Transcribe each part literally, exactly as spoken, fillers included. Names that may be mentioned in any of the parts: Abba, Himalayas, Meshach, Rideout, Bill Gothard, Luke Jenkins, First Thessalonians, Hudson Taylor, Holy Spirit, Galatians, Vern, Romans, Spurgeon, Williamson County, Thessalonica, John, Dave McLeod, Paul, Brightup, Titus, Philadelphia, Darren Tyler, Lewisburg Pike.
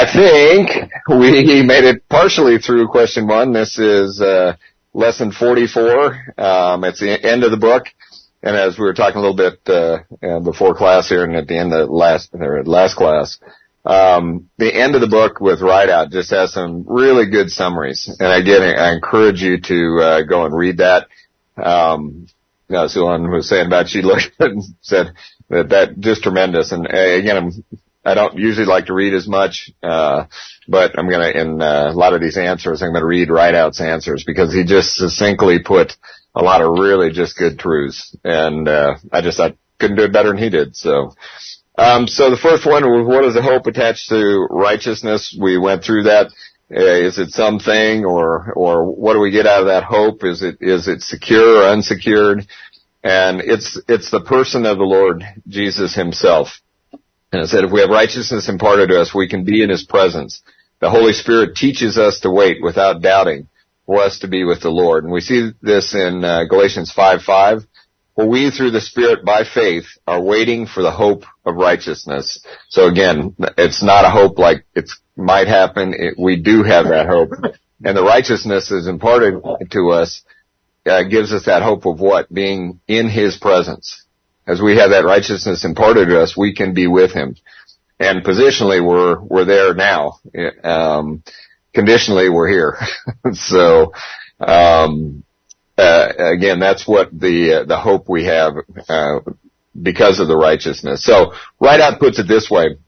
I think we made it partially through question one. This is uh, lesson forty-four. Um, it's the end of the book. And as we were talking a little bit uh, before class here and at the end of last, or last class, um, the end of the book with Rideout just has some really good summaries. And again, I encourage you to uh, go and read that. Um, you know, Sulan was saying about, she looked and said that that just tremendous. And again, I'm, I don't usually like to read as much, uh, but I'm going to, in uh, a lot of these answers, I'm going to read Rideout's answers, because he just succinctly put a lot of really just good truths. And, uh, I just, I couldn't do it better than he did. So, um, so the first one was, what is the hope attached to righteousness? We went through that. Uh, is it something, or, or what do we get out of that hope? Is it, is it secure or unsecured? And it's, it's the person of the Lord Jesus himself. And it said, if we have righteousness imparted to us, we can be in his presence. The Holy Spirit teaches us to wait without doubting, for us to be with the Lord. And we see this in uh, Galatians five five, where we, through the Spirit, by faith, are waiting for the hope of righteousness. So again, it's not a hope like it might happen. It, we do have that hope. And the righteousness is imparted to us, uh, gives us that hope of what? Being in his presence. As we have that righteousness imparted to us, we can be with him. And positionally, we're, we're there now. Um, Conditionally, we're here. So, um, uh, again, that's what the uh, the hope we have uh, because of the righteousness. So, Rideout puts it this way,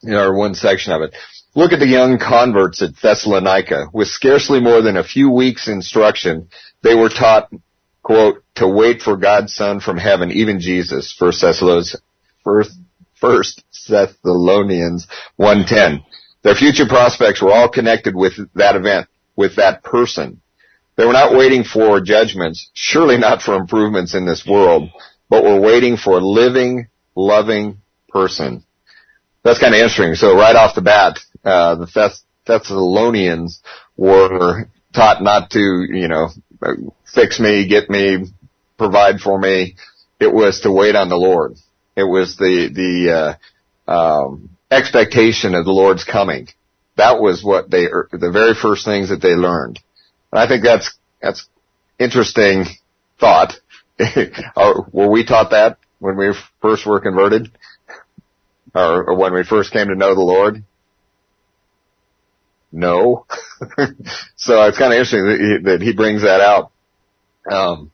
you know, or one section of it. Look at the young converts at Thessalonica. With scarcely more than a few weeks' instruction, they were taught, quote, to wait for God's Son from heaven, even Jesus. First Thessalonians, First, First Thessalonians one ten. Their future prospects were all connected with that event, with that person. They were not waiting for judgments, surely not for improvements in this world, but were waiting for a living, loving person. That's kind of interesting. So right off the bat, uh, the Thess- Thessalonians were taught not to, you know, fix me, get me, provide for me. It was to wait on the Lord. It was the, the, uh, um, expectation of the Lord's coming. That was what they, the very first things that they learned. And I think that's, that's interesting thought. Were we taught that when we first were converted? Or, or when we first came to know the Lord? No. So it's kind of interesting that he, that he brings that out. Um,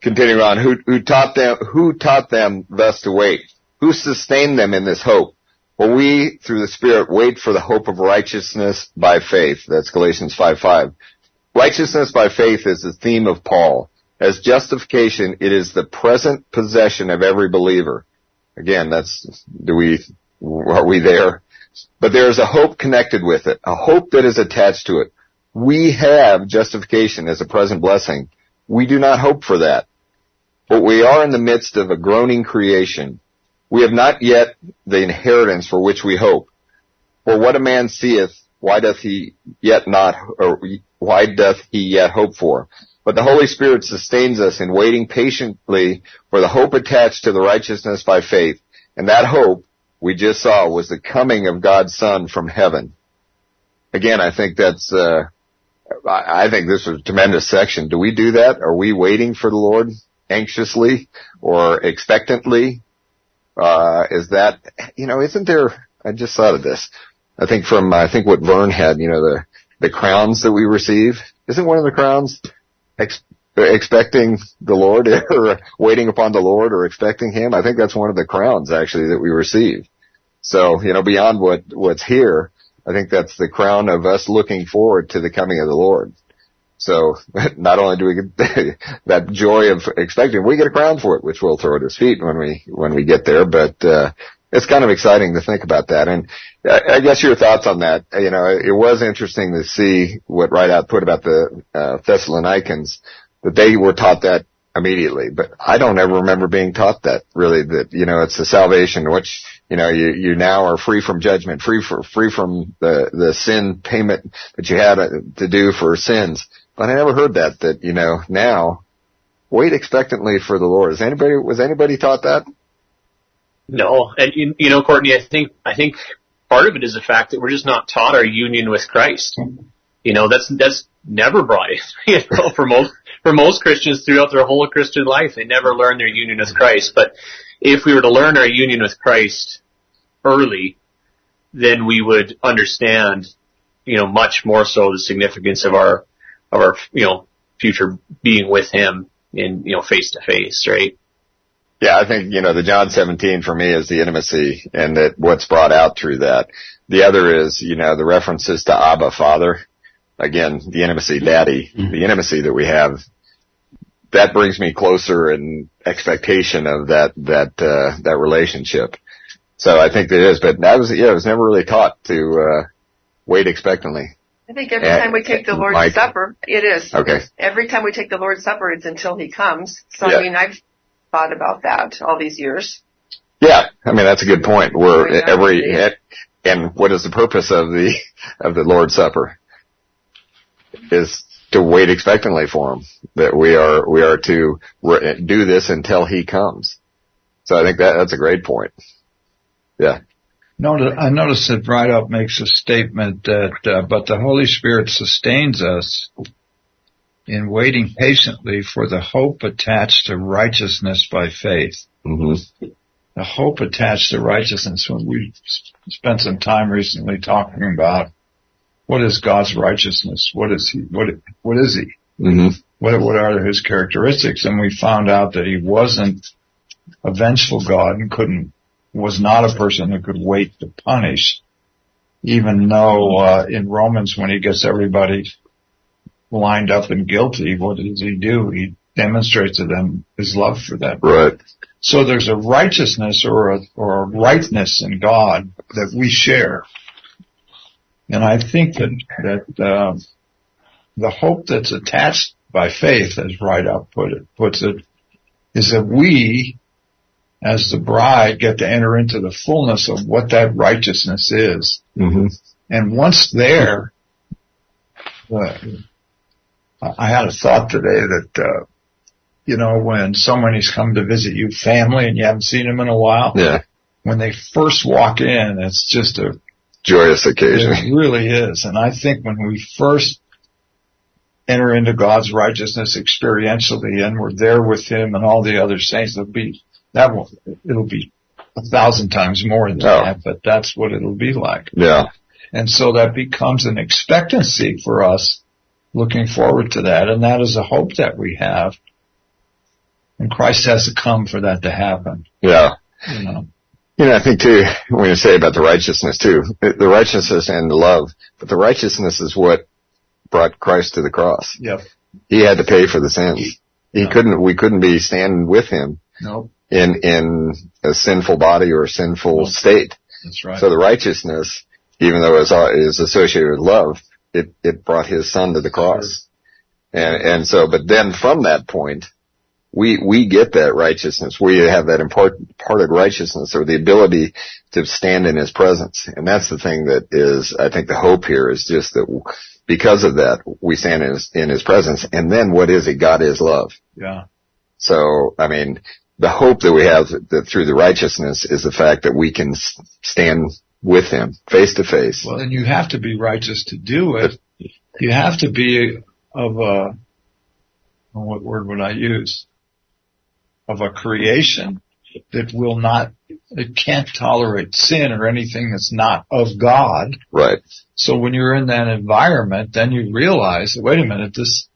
continuing on, who, who taught them, who taught them thus to wait? Who sustained them in this hope? Well, we, through the Spirit, wait for the hope of righteousness by faith. That's Galatians five five. Righteousness by faith is the theme of Paul. As justification, it is the present possession of every believer. Again, that's, do we, are we there? But there is a hope connected with it, a hope that is attached to it. We have justification as a present blessing. We do not hope for that. But we are in the midst of a groaning creation. We have not yet the inheritance for which we hope. For what a man seeth, why doth he yet not, or why doth he yet hope for? But the Holy Spirit sustains us in waiting patiently for the hope attached to the righteousness by faith. And that hope, we just saw, was the coming of God's Son from heaven. Again, I think that's, uh, I think this is a tremendous section. Do we do that? Are we waiting for the Lord anxiously or expectantly? Uh, is that, you know, isn't there, I just thought of this. I think from, I think what Vern had, you know, the, the crowns that we receive. Isn't one of the crowns ex- expecting the Lord, or waiting upon the Lord, or expecting him? I think that's one of the crowns actually that we receive. So, you know, beyond what, what's here, I think that's the crown of us looking forward to the coming of the Lord. So not only do we get that joy of expecting, we get a crown for it, which we'll throw at his feet when we, when we get there. But, uh, it's kind of exciting to think about that. And I, I guess your thoughts on that. You know, it was interesting to see what Rideout put about the, uh, Thessalonians, that they were taught that immediately. But I don't ever remember being taught that, really, that, you know, it's the salvation, which, you know, you, you now are free from judgment, free for, free from the, the sin payment that you had to do for sins. But I never heard that, that, you know, now, wait expectantly for the Lord. Is anybody, was anybody taught that? No. And, you know, Courtney, I think, I think part of it is the fact that we're just not taught our union with Christ. You know, that's that's never brought in. You know, for most for most Christians throughout their whole Christian life, they never learn their union with Christ. But if we were to learn our union with Christ early, then we would understand, you know, much more so the significance of our of our you know future being with Him in you know face to face, right? Yeah, I think, you know, the John seventeen for me is the intimacy and that what's brought out through that. The other is, you know, the references to Abba, Father. Again, the intimacy, Daddy, mm-hmm. the intimacy that we have. That brings me closer in expectation of that, that, uh, that relationship. So I think that is, but that was, yeah, it was never really taught to, uh, wait expectantly. I think every time we take the Lord's Mike. Supper, it is. Okay. Every time we take the Lord's Supper, it's until He comes. So, yeah. I mean, I've thought about that all these years. Yeah, I mean, that's a good point. We're yeah, every, at, and what is the purpose of the, of the Lord's Supper? Is to wait expectantly for Him, that we are, we are to re- do this until He comes. So I think that, that's a great point. Yeah. Notice, I noticed that Brightup makes a statement that, uh, but the Holy Spirit sustains us in waiting patiently for the hope attached to righteousness by faith. Mm-hmm. The hope attached to righteousness. When we spent some time recently talking about what is God's righteousness? What is He? What, what is He? Mm-hmm. What, what are His characteristics? And we found out that He wasn't a vengeful God and couldn't was not a person who could wait to punish, even though uh, in Romans, when He gets everybody lined up and guilty, what does He do? He demonstrates to them His love for them. Right. So there's a righteousness or a, or a rightness in God that we share. And I think that that uh, the hope that's attached by faith, as Rideout put it, puts it, is that we, as the bride, get to enter into the fullness of what that righteousness is. Mm-hmm. And once there, uh, I had a thought today that, uh, you know, when somebody's come to visit you, family, and you haven't seen them in a while, yeah. when they first walk in, it's just a joyous occasion. It really is. And I think when we first enter into God's righteousness experientially and we're there with Him and all the other saints, it'll be That will, it'll be a thousand times more than oh. that, but that's what it'll be like. Yeah. And so that becomes an expectancy for us looking forward to that. And that is a hope that we have. And Christ has to come for that to happen. Yeah. You know, you know I think too, when you say about the righteousness too, the righteousness and the love, but the righteousness is what brought Christ to the cross. Yep. He had to pay for the sins. He yeah. couldn't, we couldn't be standing with Him. Nope. In, in a sinful body or a sinful state. That's right. So the righteousness, even though it is associated with love, it, it brought His Son to the cross. Sure. And, and so, but then from that point, we, we get that righteousness. We have that important part of righteousness or the ability to stand in His presence. And that's the thing that is, I think the hope here is just that because of that, we stand in His, in His presence. And then what is it? God is love. Yeah. So, I mean, the hope that we have that through the righteousness is the fact that we can stand with Him face to face. Well, and you have to be righteous to do it. You have to be of a, what word would I use? Of a creation that will not, it can't tolerate sin or anything that's not of God. Right. So when you're in that environment, then you realize, wait a minute, this,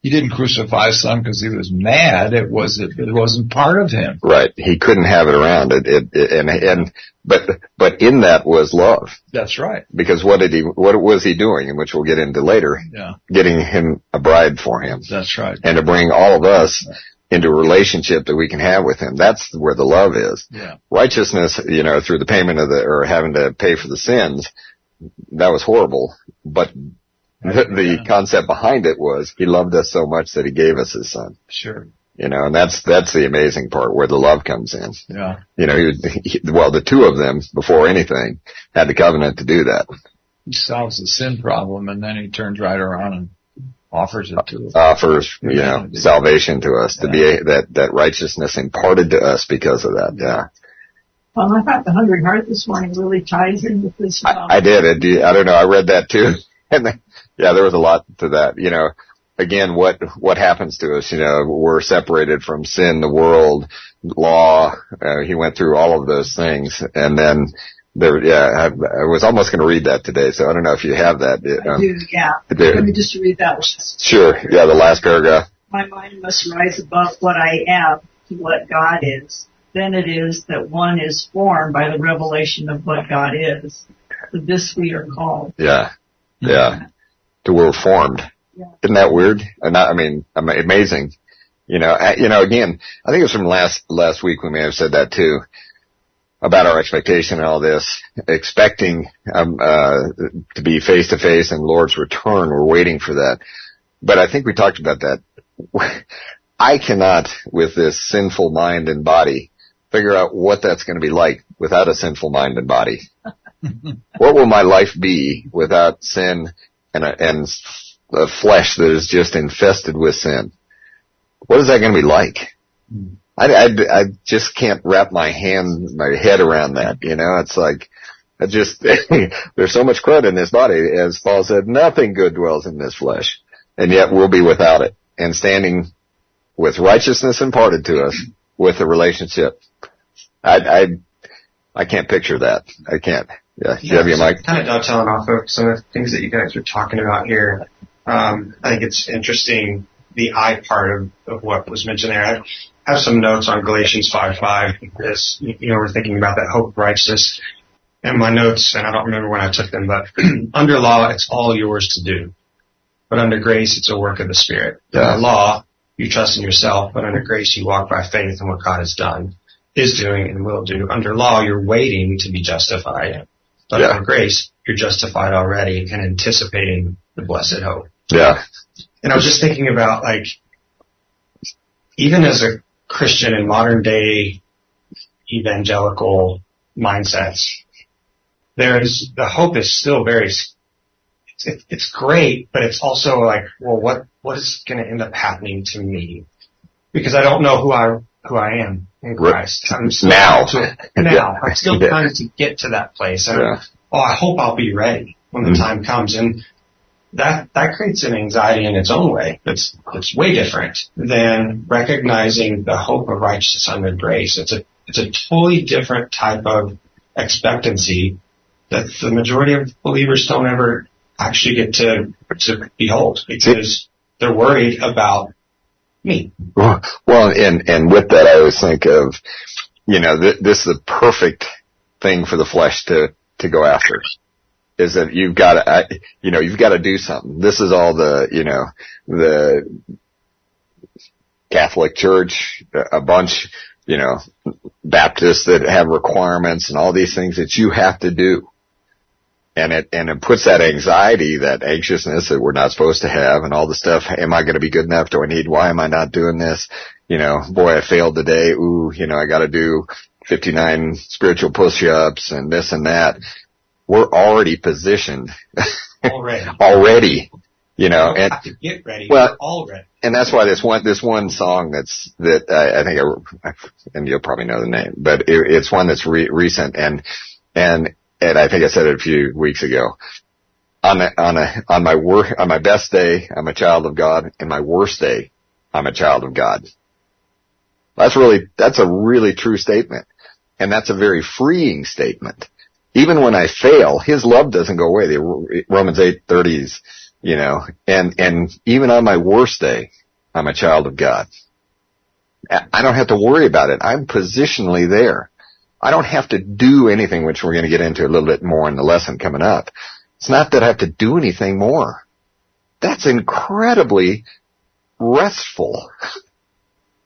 He didn't crucify His Son because He was mad. It was it, it wasn't part of Him. Right. He couldn't have it around. It, it, it and and but but in that was love. That's right. Because what did he? What was He doing? And which we'll get into later. Yeah. Getting Him a bride for Him. That's right. And to bring all of us into a relationship that we can have with Him. That's where the love is. Yeah. Righteousness, you know, through the payment of the or having to pay for the sins, that was horrible. But the concept behind it was He loved us so much that He gave us His Son. Sure. You know, and that's, that's the amazing part where the love comes in. Yeah. You know, he, he, well, the two of them before anything had the covenant to do that. He solves the sin problem and then He turns right around and offers it to us. Offers, you know, salvation to us, yeah. to be a, that, that righteousness imparted to us because of that. Yeah. Well, I thought the hungry heart this morning really ties in with this. I, I did. I did. I don't know. I read that too. And then, yeah, there was a lot to that. You know, again, what, what happens to us? You know, we're separated from sin, the world, law. Uh, he went through all of those things. And then there, yeah, I, I was almost going to read that today. So I don't know if you have that. I um, do, yeah. There. Let me just read that one. Sure. Yeah, the last paragraph. My mind must rise above what I am to what God is. Then it is that one is formed by the revelation of what God is. To this we are called. Yeah. Yeah. To we're formed. Yeah. Isn't that weird? And I, I mean, amazing. You know, I, you know, again, I think it was from last, last week we may have said that too, about our expectation and all this, expecting, um, uh, to be face to face and Lord's return. We're waiting for that. But I think we talked about that. I cannot, with this sinful mind and body, figure out what that's going to be like without a sinful mind and body. What will my life be without sin and a, and a flesh that is just infested with sin? What is that going to be like? I, I, I just can't wrap my hand, my head around that. You know, it's like, I just, there's so much crud in this body. As Paul said, nothing good dwells in this flesh, and yet we'll be without it and standing with righteousness imparted to us with a relationship. I, I, I can't picture that. I can't. Yeah. Do you have your mic? Kind of dovetailing off of some of the things that you guys are talking about here. Um, I think it's interesting, the I part of, of what was mentioned there. I have some notes on Galatians five five. This, you know, we're thinking about that hope of righteousness. And my notes, and I don't remember when I took them, but under law, it's all yours to do. But under grace, it's a work of the Spirit. Yeah. Under law, you trust in yourself, but under grace you walk by faith in what God has done, is doing, and will do. Under law, you're waiting to be justified. But yeah. Under grace, you're justified already and anticipating the blessed hope. Yeah. And I was just thinking about, like, even as a Christian in modern-day evangelical mindsets, there's the hope is still very It's, it's great, but it's also like, well, what, what is going to end up happening to me? Because I don't know who I, who I am in Christ. I'm still now. To, now. Yeah. I'm still trying to get to that place. I, yeah. Oh, I hope I'll be ready when the mm-hmm. time comes. And that, that creates an anxiety in its own way. It's, it's way different than recognizing the hope of righteousness under grace. It's a, it's a totally different type of expectancy that the majority of believers don't ever actually get to, to behold, because they're worried about me. Well, and, and with that, I always think of, you know, th- this is the perfect thing for the flesh to, to go after, is that you've got to, you know, you've got to do something. This is all the, you know, the Catholic Church, a bunch, you know, Baptists that have requirements and all these things that you have to do. And it, and it puts that anxiety, that anxiousness that we're not supposed to have and all the stuff. Am I going to be good enough? Do I need, why am I not doing this? You know, boy, I failed today. Ooh, you know, I got to do fifty-nine spiritual push-ups and this and that. We're already positioned. Already. already. You know, and have to get ready. Well, already. And that's why this one, this one song that's, that I, I think I, and you'll probably know the name, but it, it's one that's re- recent and, and, And I think I said it a few weeks ago. On a, on a, on my work, on my best day, I'm a child of God. And my worst day, I'm a child of God. That's really, that's a really true statement. And that's a very freeing statement. Even when I fail, His love doesn't go away. The Romans eight thirties, you know, and, and even on my worst day, I'm a child of God. I don't have to worry about it. I'm positionally there. I don't have to do anything, which we're going to get into a little bit more in the lesson coming up. It's not that I have to do anything more. That's incredibly restful,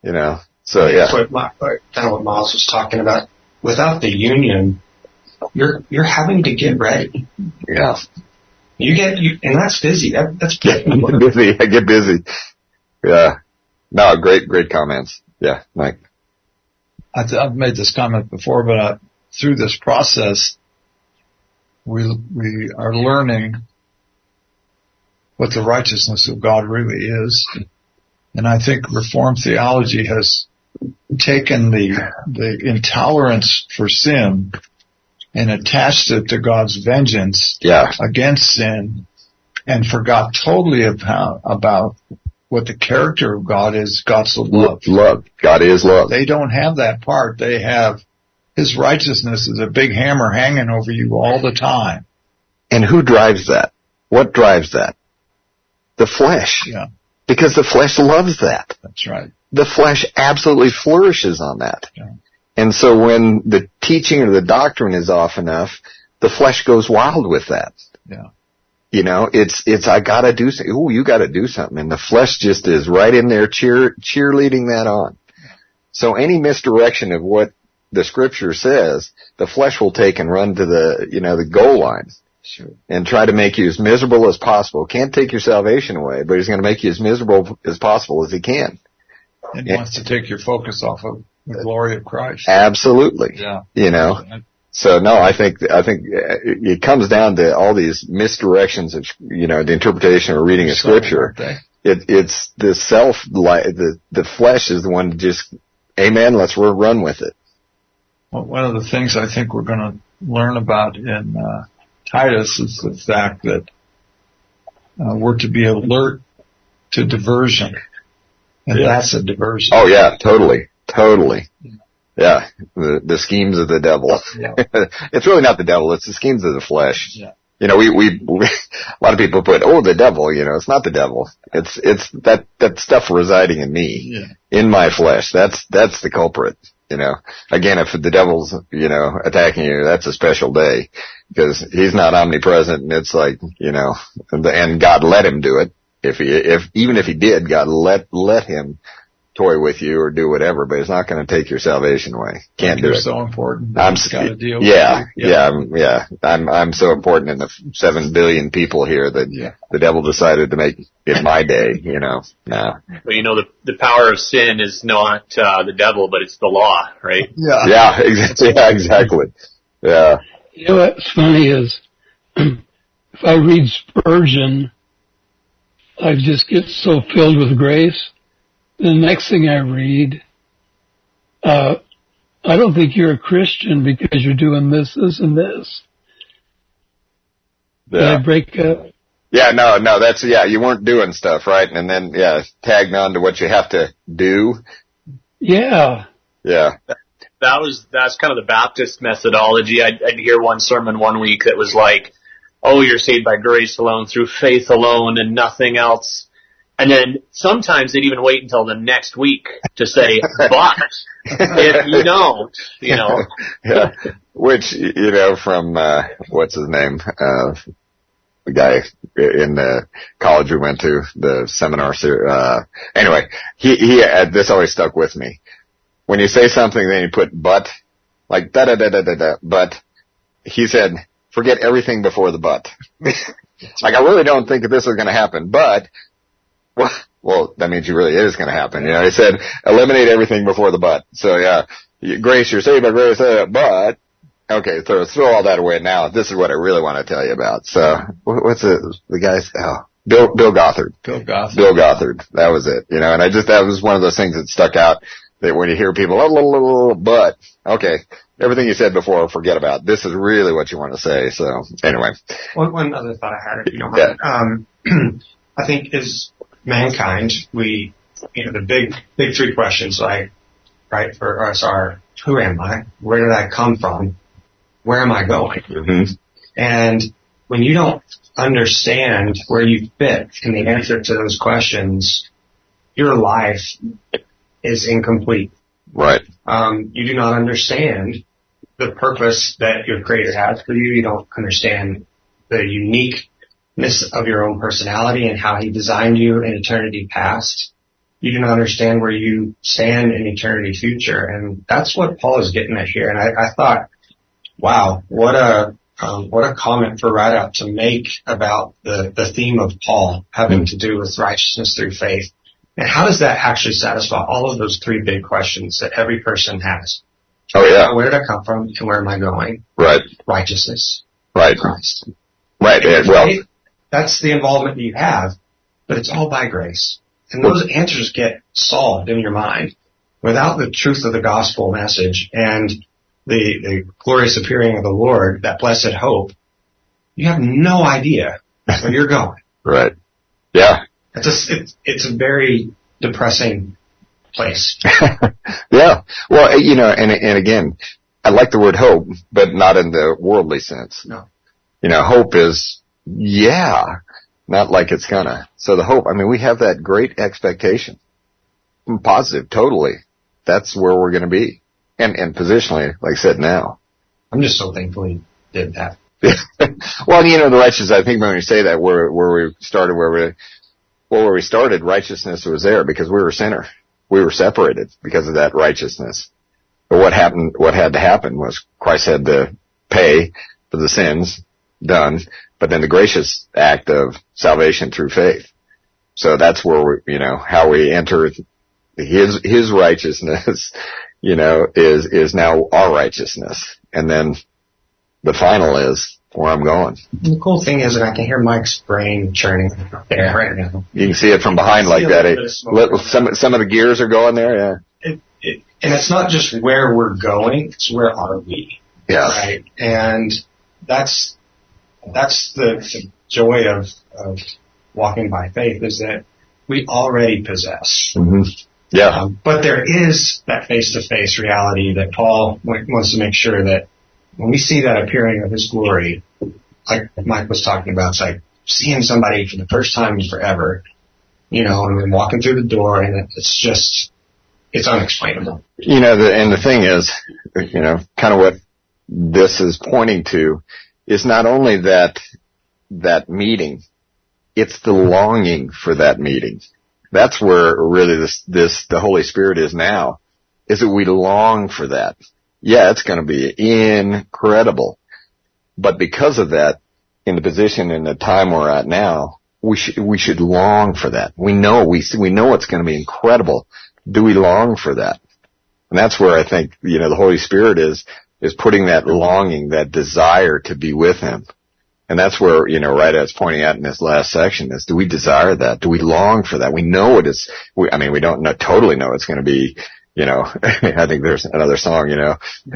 you know. So yeah, that's what my, kind of what Miles was talking about. Without the union, you're you're having to get ready. Yeah, you get you, and that's busy. That, that's get busy. I get busy. Yeah. No, great, great comments. Yeah, Mike. I've made this comment before, but I, through this process, we we are learning what the righteousness of God really is. And I think Reformed theology has taken the the intolerance for sin and attached it to God's vengeance yeah. against sin, and forgot totally about, about what the character of God is. God's love. Love. God is love. They don't have that part. They have His righteousness is a big hammer hanging over you all the time. And who drives that? What drives that? The flesh. Yeah. Because the flesh loves that. That's right. The flesh absolutely flourishes on that. Yeah. And so when the teaching or the doctrine is off enough, the flesh goes wild with that. Yeah. You know, it's, it's, I gotta do something. Ooh, you gotta do something. And the flesh just is right in there cheer, cheerleading that on. So any misdirection of what the scripture says, the flesh will take and run to the, you know, the goal line. Sure. And try to make you as miserable as possible. Can't take your salvation away, but he's going to make you as miserable as possible as he can. And he wants to take your focus off of the glory of Christ. Absolutely. Yeah. You know? So no, I think, I think it comes down to all these misdirections of, you know, the interpretation or reading of scripture. It, it's the self, the, the flesh is the one to just, amen, let's run with it. Well, one of the things I think we're going to learn about in uh, Titus is the fact that uh, we're to be alert to diversion. And yeah. that's a diversion. Oh, yeah, totally, totally. Yeah, yeah. The, the schemes of the devil. Yeah. It's really not the devil, it's the schemes of the flesh. Yeah. You know, we, we, we, a lot of people put, oh, the devil, you know, it's not the devil. It's, it's that, that stuff residing in me, yeah. in my flesh. That's, that's the culprit. You know, again, if the devil's, you know, attacking you, that's a special day because he's not omnipresent. And it's like, you know, and God let him do it. If he, if, even if he did, God let, let him toy with you or do whatever, but it's not going to take your salvation away. Can't do it. You're so important. I'm, gotta deal with yeah, you. yeah, yeah, I'm, yeah. I'm, I'm so important in the seven billion people here that yeah. the devil decided to make it my day, you know, no. Well, you know, the, the power of sin is not, uh, the devil, but it's the law, right? Yeah. Yeah, exactly. Yeah, exactly. Yeah. You know, what's funny is if I read Spurgeon, I just get so filled with grace. The next thing I read, uh, I don't think you're a Christian because you're doing this, this, and this. Yeah. Did I break up? Yeah, no, no, that's, yeah, you weren't doing stuff, right? And then, yeah, tagged on to what you have to do. Yeah. Yeah. That was, that's kind of the Baptist methodology. I'd, I'd hear one sermon one week that was like, oh, you're saved by grace alone, through faith alone, and nothing else. And then sometimes they'd even wait until the next week to say, but if you don't, you know. Yeah. Which, you know, from, uh, what's his name? Uh, the guy in the college we went to, the seminar series. Uh, anyway, he, he, uh, this always stuck with me. When you say something, then you put but, like da da da da da da, but he said, forget everything before the but. Like, I really don't think that this is going to happen, but, Well, well, that means you really it is going to happen. You know, he said, eliminate everything before the but. So, yeah, grace, you're saved by grace, but, okay, so throw all that away now. This is what I really want to tell you about. So, what's the, the guy's, oh, Bill, Bill Gothard. Bill Gothard. Bill Gothard. That was it. You know, and I just, that was one of those things that stuck out, that when you hear people, oh, little, little, little, but, okay, everything you said before, forget about. This is really what you want to say. So, anyway. One, one other thought I had, if you don't mind, yeah. um, I think is, mankind, we, you know, the big, big three questions, like, right, for us are, who am I? Where did I come from? Where am I going? Mm-hmm. And when you don't understand where you fit in the answer to those questions, your life is incomplete. Right. Um, you do not understand the purpose that your Creator has for you. You don't understand the unique of your own personality and how He designed you in eternity past. You do not understand where you stand in eternity future. And that's what Paul is getting at here. And I, I thought, wow, what a um, what a comment for Rideout to make about the, the theme of Paul having to do with righteousness through faith. And how does that actually satisfy all of those three big questions that every person has? Oh, yeah. Where did I come from and where am I going? Right. Righteousness. Right. Christ. Right. And well, faith, that's the involvement that you have, but it's all by grace. And those answers get solved in your mind. without the truth of the gospel message and the, the glorious appearing of the Lord, that blessed hope, you have no idea where you're going. Right. Yeah. It's a, it's, it's a very depressing place. Yeah. Well, you know, and and again, I like the word hope, but not in the worldly sense. No. You know, hope is, yeah, not like it's gonna. So the hope, I mean, we have that great expectation. Positive, totally. That's where we're going to be. And, and positionally, like I said, now. I'm just so thankful he did that. Well, you know, the righteous, I think when we say that, where, where we started, where we, well, where we started, righteousness was there because we were a sinner. We were separated because of that righteousness. But what happened, what had to happen was Christ had to pay for the sins done, but then the gracious act of salvation through faith. So that's where we, you know, how we enter his, his righteousness, you know, is, is now our righteousness. And then the final is where I'm going. The cool thing is that I can hear Mike's brain churning there right now. You can see it from behind like that. It, some, some of the gears are going there, yeah. It, it, and it's not just where we're going, it's where are we. Yeah. Right? And that's, that's the, the joy of, of walking by faith is that we already possess. Mm-hmm. Yeah. Um, but there is that face-to-face reality that Paul wants to make sure that when we see that appearing of his glory, like Mike was talking about, it's like seeing somebody for the first time in forever, you know, and then walking through the door, and it's just, it's unexplainable. You know, the, and the thing is, you know, kind of what this is pointing to is not only that, that meeting, it's the longing for that meeting. That's where really this, this, the Holy Spirit is now, is that we long for that. Yeah, it's going to be incredible. But because of that, in the position and the time we're at now, we should, we should long for that. We know, we, we know it's going to be incredible. Do we long for that? And that's where I think, you know, the Holy Spirit is, is putting that longing, that desire to be with him. And that's where, you know, right as pointing out in this last section is, do we desire that? Do we long for that? We know it is, we, I mean, we don't know, totally know it's going to be, you know, I think there's another song, you know,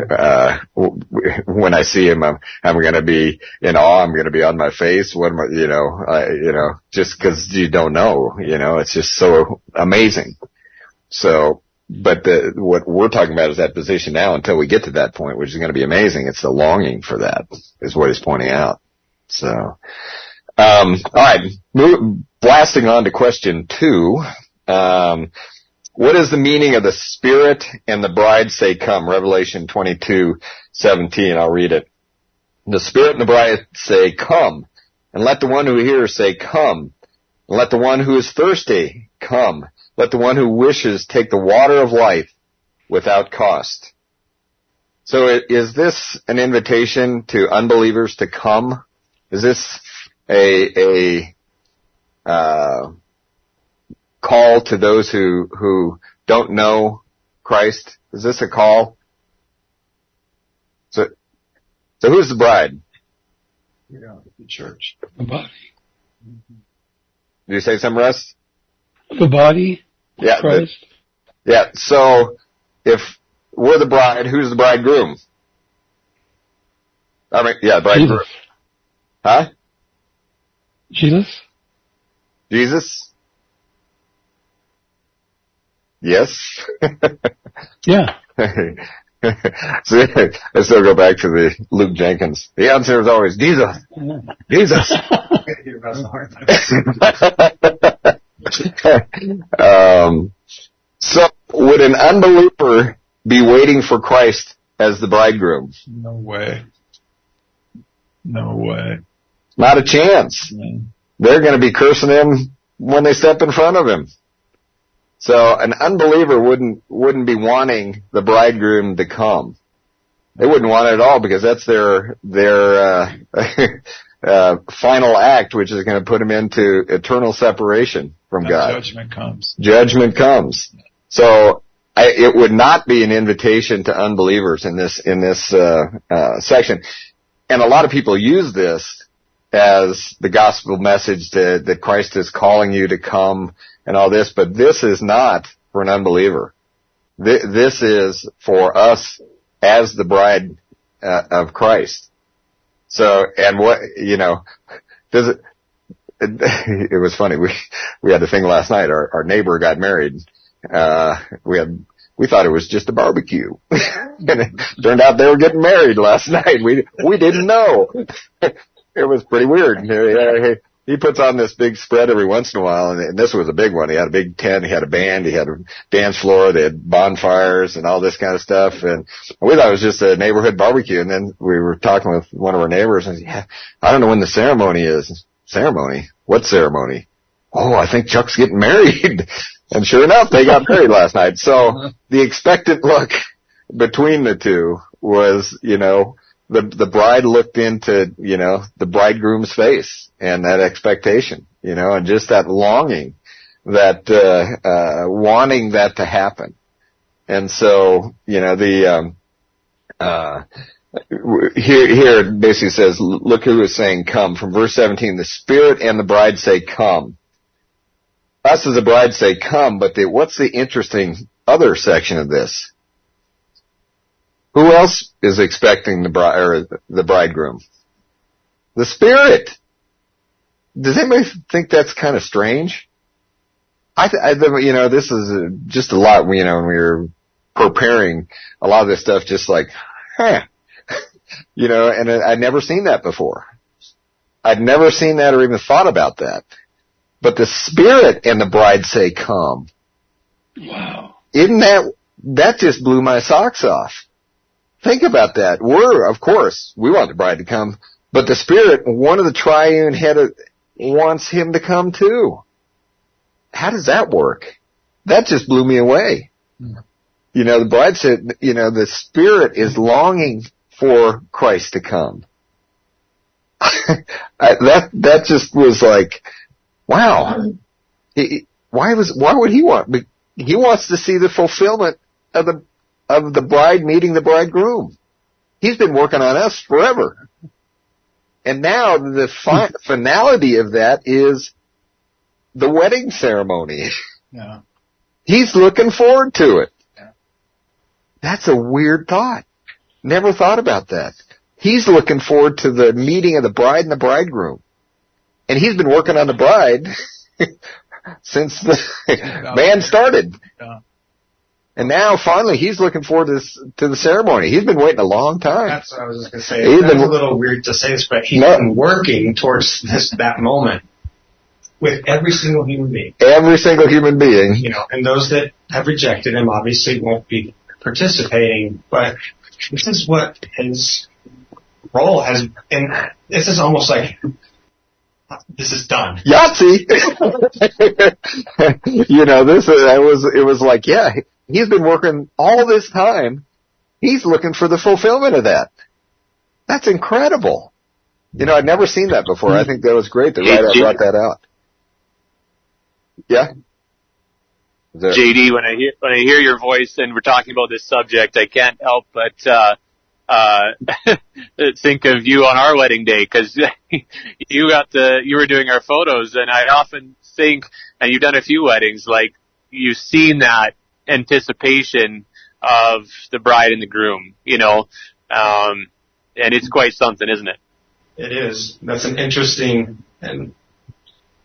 uh, when I see him, I'm, I'm going to be in awe. I'm going to be on my face. What am I, you know, I, you know, just cause you don't know, you know, it's just so amazing. So, but the, what we're talking about is that position now until we get to that point, which is going to be amazing. It's the longing for that is what he's pointing out. So, um, all right, move, blasting on to question two. Um, what is the meaning of the Spirit and the bride say come? Revelation twenty-two seventeen, I'll read it. The Spirit and the bride say come, and let the one who hears say come, and let the one who is thirsty come, let the one who wishes take the water of life without cost. So is this an invitation to unbelievers to come? Is this a, a, uh, call to those who, who don't know Christ? Is this a call? So, so who's the bride? You know, the church. The body. Mm-hmm. Did you say something, Russ? The body. Yeah. Christ. The, yeah. So if we're the bride, who's the bridegroom? I mean, yeah, bridegroom. Jesus. Huh? Jesus? Jesus? Yes? Yeah. so, let's still go back to the Luke Jenkins. The answer is always Jesus. Jesus. um, so, would an unbeliever be waiting for Christ as the bridegroom? No way. No way. Not a chance. They're going to be cursing him when they step in front of him. So an unbeliever wouldn't wouldn't be wanting the bridegroom to come. They wouldn't want it at all because that's their their uh, uh final act, which is going to put him into eternal separation from that God. Judgment comes. Judgment comes. So I, it would not be an invitation to unbelievers in this in this uh, uh section. And a lot of people use this as the gospel message that, that Christ is calling you to come and all this, but this is not for an unbeliever. Th- this is for us as the bride uh, of Christ. So, and what, you know, does it, it, it was funny. We, we had a thing last night. Our, our neighbor got married. Uh, we had, we thought it was just a barbecue. And it turned out they were getting married last night. We, we didn't know. It was pretty weird. He, he puts on this big spread every once in a while, and, and this was a big one. He had a big tent, he had a band, he had a dance floor, they had bonfires and all this kind of stuff. And we thought it was just a neighborhood barbecue. And then we were talking with one of our neighbors, and yeah, I don't know when the ceremony is. Ceremony? What ceremony? Oh, I think Chuck's getting married. And sure enough, they got married last night. So the expectant look between the two was, you know, the the bride looked into, you know, the bridegroom's face and that expectation, you know, and just that longing, that uh uh wanting that to happen. And so, you know, the um uh here here it basically says, look who is saying come. From verse seventeen, the Spirit and the bride say come. Us as a bride say come, but the, what's the interesting other section of this? Who else is expecting the bride, or the bridegroom? The Spirit. Does anybody think that's kind of strange? I, th- I th- you know, this is just a lot, you know, when we were preparing a lot of this stuff, just like, huh, you know, and I'd never seen that before. I'd never seen that or even thought about that. But the Spirit and the bride say come. Wow. Isn't that, that just blew my socks off. Think about that. We're, of course, we want the bride to come, but the Spirit, one of the triune head, of, wants him to come too. How does that work? That just blew me away. You know, the bride said, you know, the Spirit is longing for Christ to come. I, that that just was like, wow. He, why was why would he want? He wants to see the fulfillment of the. of the bride meeting the bridegroom. He's been working on us forever. And now the fi- finality of that is the wedding ceremony. Yeah. He's looking forward to it. Yeah. That's a weird thought. Never thought about that. He's looking forward to the meeting of the bride and the bridegroom. And he's been working on the bride since the man started. Yeah. And now, finally, he's looking forward to, this, to the ceremony. He's been waiting a long time. That's what I was just going to say. It's a little weird to say this, but he's no, been working towards this, that moment with every single human being. Every single human being. You know, and those that have rejected him obviously won't be participating, but this is what his role has been. This is almost like... This is done. Yahtzee! You know, this is, I was, it was like, yeah, he's been working all this time. He's looking for the fulfillment of that. That's incredible. You know, I'd never seen that before. I think that was great that hey, Rideout brought that out. Yeah? J D, when I hear, when I hear your voice and we're talking about this subject, I can't help but, uh, Uh, think of you on our wedding day, because you got the, you were doing our photos, and I often think, and you've done a few weddings, like, you've seen that anticipation of the bride and the groom, you know, um, and it's quite something, isn't it? It is. That's an interesting and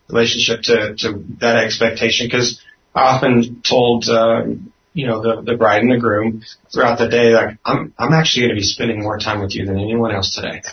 relationship to, to that expectation, because I often told, uh, you know, the, the bride and the groom throughout the day, like, I'm, I'm actually going to be spending more time with you than anyone else today.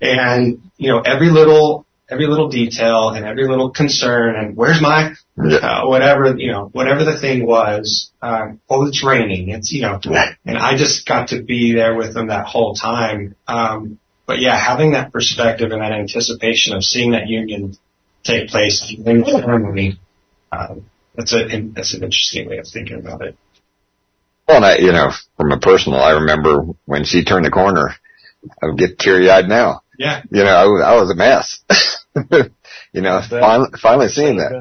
And, you know, every little, every little detail and every little concern and where's my, uh, whatever, you know, whatever the thing was, um, oh, it's raining. It's, you know, and I just got to be there with them that whole time. Um, but yeah, having that perspective and that anticipation of seeing that union take place in the ceremony, um, That's a that's an interesting way of thinking about it. Well, and I, you know, from a personal, I remember when she turned the corner, I would get teary-eyed now. Yeah. You know, I, I was a mess. You know, finally, finally seeing that.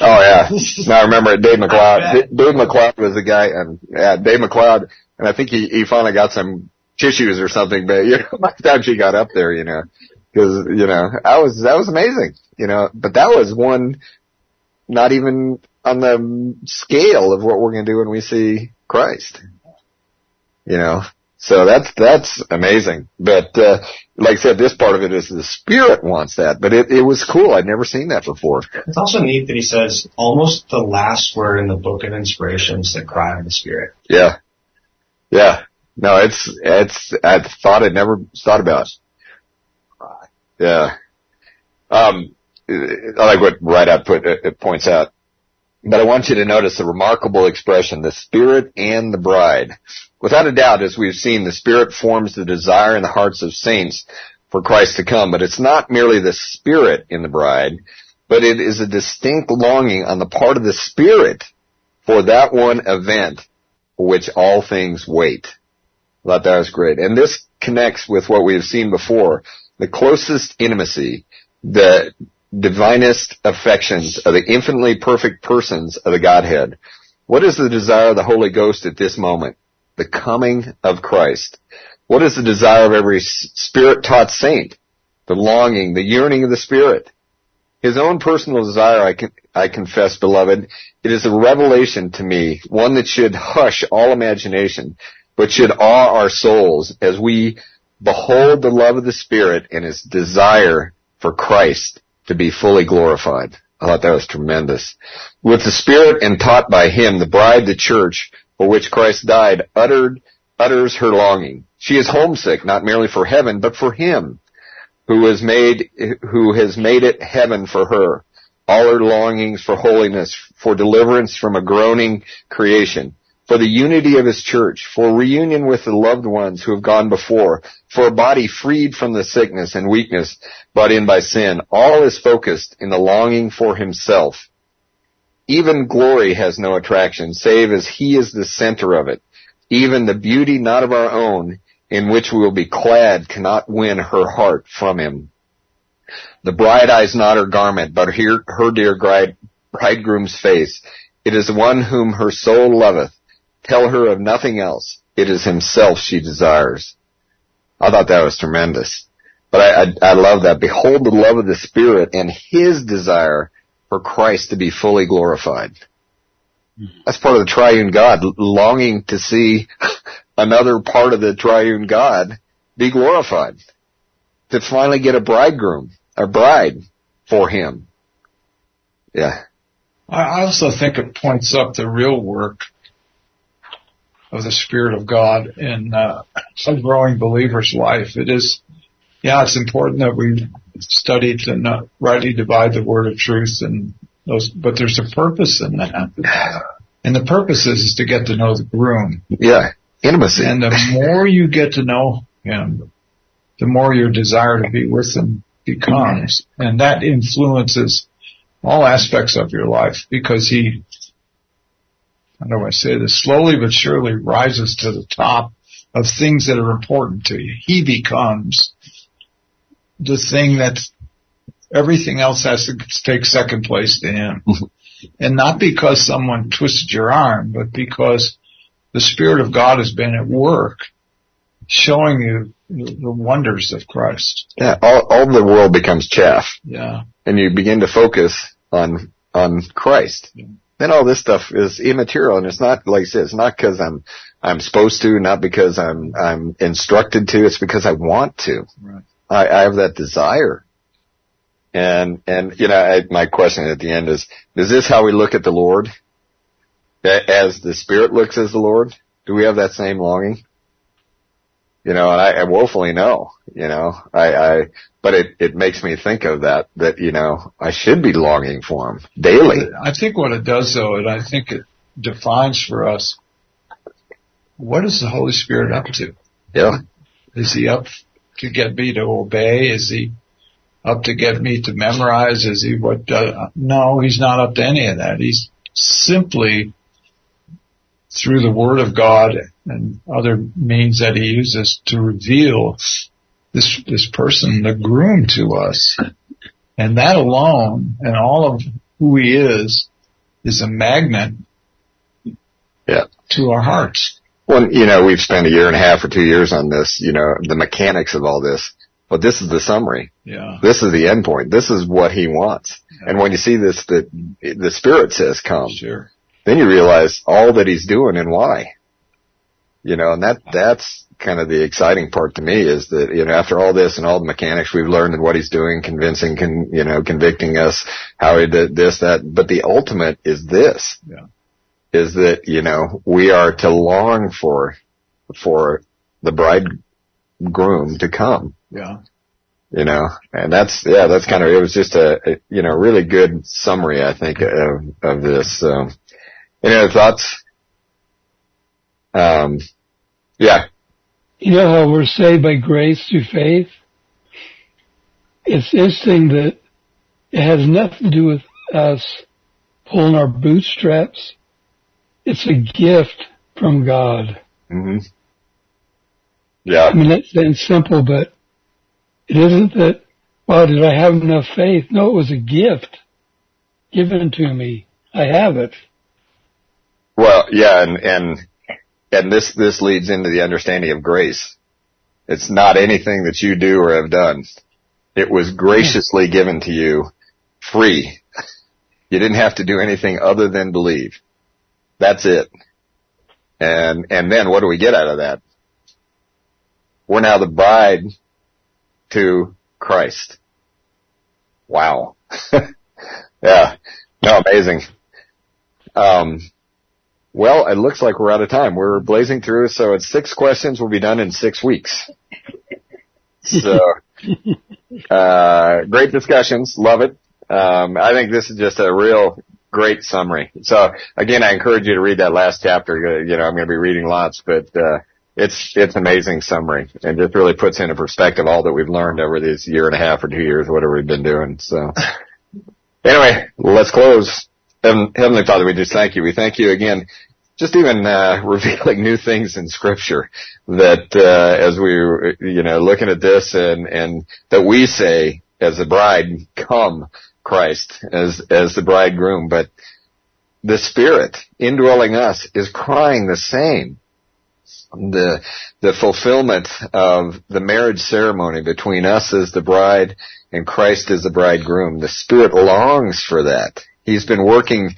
Oh, yeah. Now I remember it, Dave McLeod. Dave McLeod was the guy, and yeah, Dave McLeod, and I think he, he finally got some tissues or something, but you know, by the time she got up there, you know, because, you know, I was, that was amazing, you know, but that was one not even on the scale of what we're going to do when we see Christ. You know, so that's, that's amazing. But, uh, like I said, this part of it is the Spirit wants that, but it, it was cool. I'd never seen that before. It's also neat that he says almost the last word in the book of Inspirations, the cry of the Spirit. Yeah. Yeah. No, it's, it's, I thought I'd never thought about. Yeah. Um, I like what Rideout put, it points out. But I want you to notice the remarkable expression, the Spirit and the bride. Without a doubt, as we've seen, the Spirit forms the desire in the hearts of saints for Christ to come. But it's not merely the Spirit in the bride, but it is a distinct longing on the part of the Spirit for that one event for which all things wait. I thought that was great. And this connects with what we have seen before, the closest intimacy, the divinest affections of the infinitely perfect persons of the Godhead. What is the desire of the Holy Ghost at this moment? The coming of Christ. What is the desire of every Spirit-taught saint? The longing, the yearning of the Spirit. His own personal desire, I, con- I confess, beloved, it is a revelation to me, one that should hush all imagination, but should awe our souls as we behold the love of the Spirit and his desire for Christ to be fully glorified. I thought that was tremendous. With the Spirit and taught by him, the bride, the church, for which Christ died, uttered, utters her longing. She is homesick, not merely for heaven, but for him who has made, who has made it heaven for her. All her longings for holiness, for deliverance from a groaning creation, for the unity of his church, for reunion with the loved ones who have gone before, for a body freed from the sickness and weakness brought in by sin. All is focused in the longing for himself. Even glory has no attraction, save as he is the center of it. Even the beauty not of our own, in which we will be clad, cannot win her heart from him. The bride eyes not her garment, but her, her dear bride, bridegroom's face. It is one whom her soul loveth. Tell her of nothing else. It is himself she desires. I thought that was tremendous. But I, I, I love that. Behold the love of the Spirit and his desire for Christ to be fully glorified. That's part of the triune God, longing to see another part of the triune God be glorified. To finally get a bridegroom, a bride for him. Yeah. I also think it points up the real work of the Spirit of God in uh, a growing believer's life. It is, yeah, it's important that we study to not rightly divide the word of truth, and those, but there's a purpose in that. And the purpose is, is to get to know the groom. Yeah, intimacy. And the more you get to know him, the more your desire to be with him becomes. And that influences all aspects of your life, because he, how do I say this, slowly but surely rises to the top of things that are important to you. He becomes the thing that everything else has to take second place to him. And not because someone twisted your arm, but because the Spirit of God has been at work showing you the wonders of Christ. Yeah, all, all the world becomes chaff. Yeah. And you begin to focus on on Christ. Yeah. Then all this stuff is immaterial, and it's not, like I said, it's not because I'm, I'm supposed to, not because I'm, I'm instructed to, it's because I want to. Right. I, I have that desire. And, and, you know, I, my question at the end is, is this how we look at the Lord? As the Spirit looks as the Lord? Do we have that same longing? You know, and I, I woefully know, you know, I, I, but it, it makes me think of that, that, you know, I should be longing for him daily. I think what it does though, and I think it defines for us, what is the Holy Spirit up to? Yeah. Is he up to get me to obey? Is he up to get me to memorize? Is he what, uh, no, he's not up to any of that. He's simply through the Word of God and other means that he uses to reveal this this person, the groom, to us. And that alone, and all of who he is, is a magnet yeah. to our hearts. Well, you know, we've spent a year and a half or two years on this, you know, the mechanics of all this. But this is the summary. Yeah. This is the end point. This is what he wants. Yeah. And when you see this, the, the Spirit says, come. Sure. Then you realize all that he's doing and why. You know, and that, that's kind of the exciting part to me, is that, you know, after all this and all the mechanics we've learned and what he's doing, convincing, con, you know, convicting us, how he did this, that, but the ultimate is this, yeah. is that, you know, we are to long for, for the bridegroom to come. Yeah. You know, and that's, yeah, that's kind of, it was just a, a you know, really good summary, I think, of, of this. Um, any other thoughts? Um, yeah. You know how we're saved by grace through faith? It's interesting that it has nothing to do with us pulling our bootstraps. It's a gift from God. Mm-hmm. Yeah. I mean, that sounds simple, but it isn't that, well, did I have enough faith? No, it was a gift given to me. I have it. Well, yeah, and, and, And this, this leads into the understanding of grace. It's not anything that you do or have done. It was graciously given to you free. You didn't have to do anything other than believe. That's it. And, and then what do we get out of that? We're now the bride to Christ. Wow. Yeah. No, amazing. Um, Well, it looks like we're out of time. We're blazing through, so it's six questions. We'll be done in six weeks. So, uh, great discussions. Love it. Um, I think this is just a real great summary. So, again, I encourage you to read that last chapter. You know, I'm going to be reading lots, but uh, it's it's amazing summary, and just really puts into perspective all that we've learned over this year and a half or two years, whatever we've been doing. So, anyway, let's close. Heavenly Father, we just thank you. We thank you again, just even uh, revealing new things in Scripture that uh, as we, you know, looking at this and, and that we say as the bride, come Christ as, as the bridegroom. But the Spirit indwelling us is crying the same. The, the fulfillment of the marriage ceremony between us as the bride and Christ as the bridegroom. The Spirit longs for that. He's been working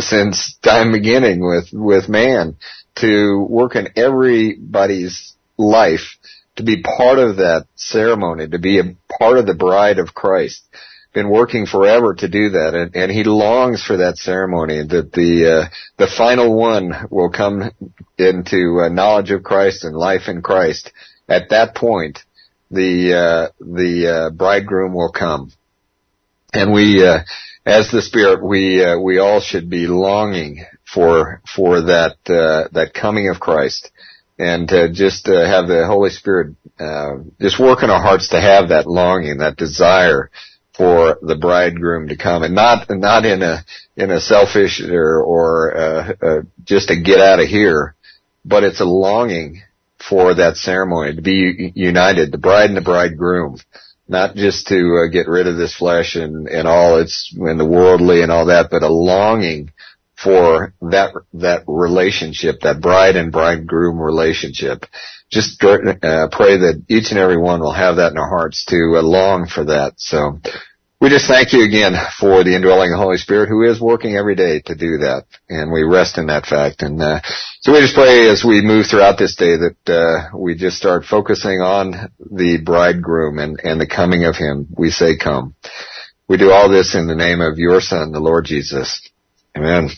since time beginning with, with man to work in everybody's life, to be part of that ceremony, to be a part of the bride of Christ. Been working forever to do that, and, and he longs for that ceremony, that the, uh, the final one will come into uh, knowledge of Christ and life in Christ. At that point, the, uh, the, uh, bridegroom will come. And we, uh, as the Spirit, we uh, we all should be longing for for that uh, that coming of Christ, and uh, just uh, have the Holy Spirit uh, just work in our hearts to have that longing, that desire for the bridegroom to come, and not not in a in a selfish or or uh, uh, just a get out of here, but it's a longing for that ceremony to be united, the bride and the bridegroom. Not just to uh, get rid of this flesh and, and all it's and the worldly and all that, but a longing for that that relationship, that bride and bridegroom relationship. Just uh, pray that each and every one will have that in our hearts to uh, long for that. So we just thank you again for the indwelling of the Holy Spirit, who is working every day to do that, and we rest in that fact. And uh, so we just pray as we move throughout this day that uh, we just start focusing on the bridegroom and, and the coming of him. We say, come. We do all this in the name of your Son, the Lord Jesus. Amen.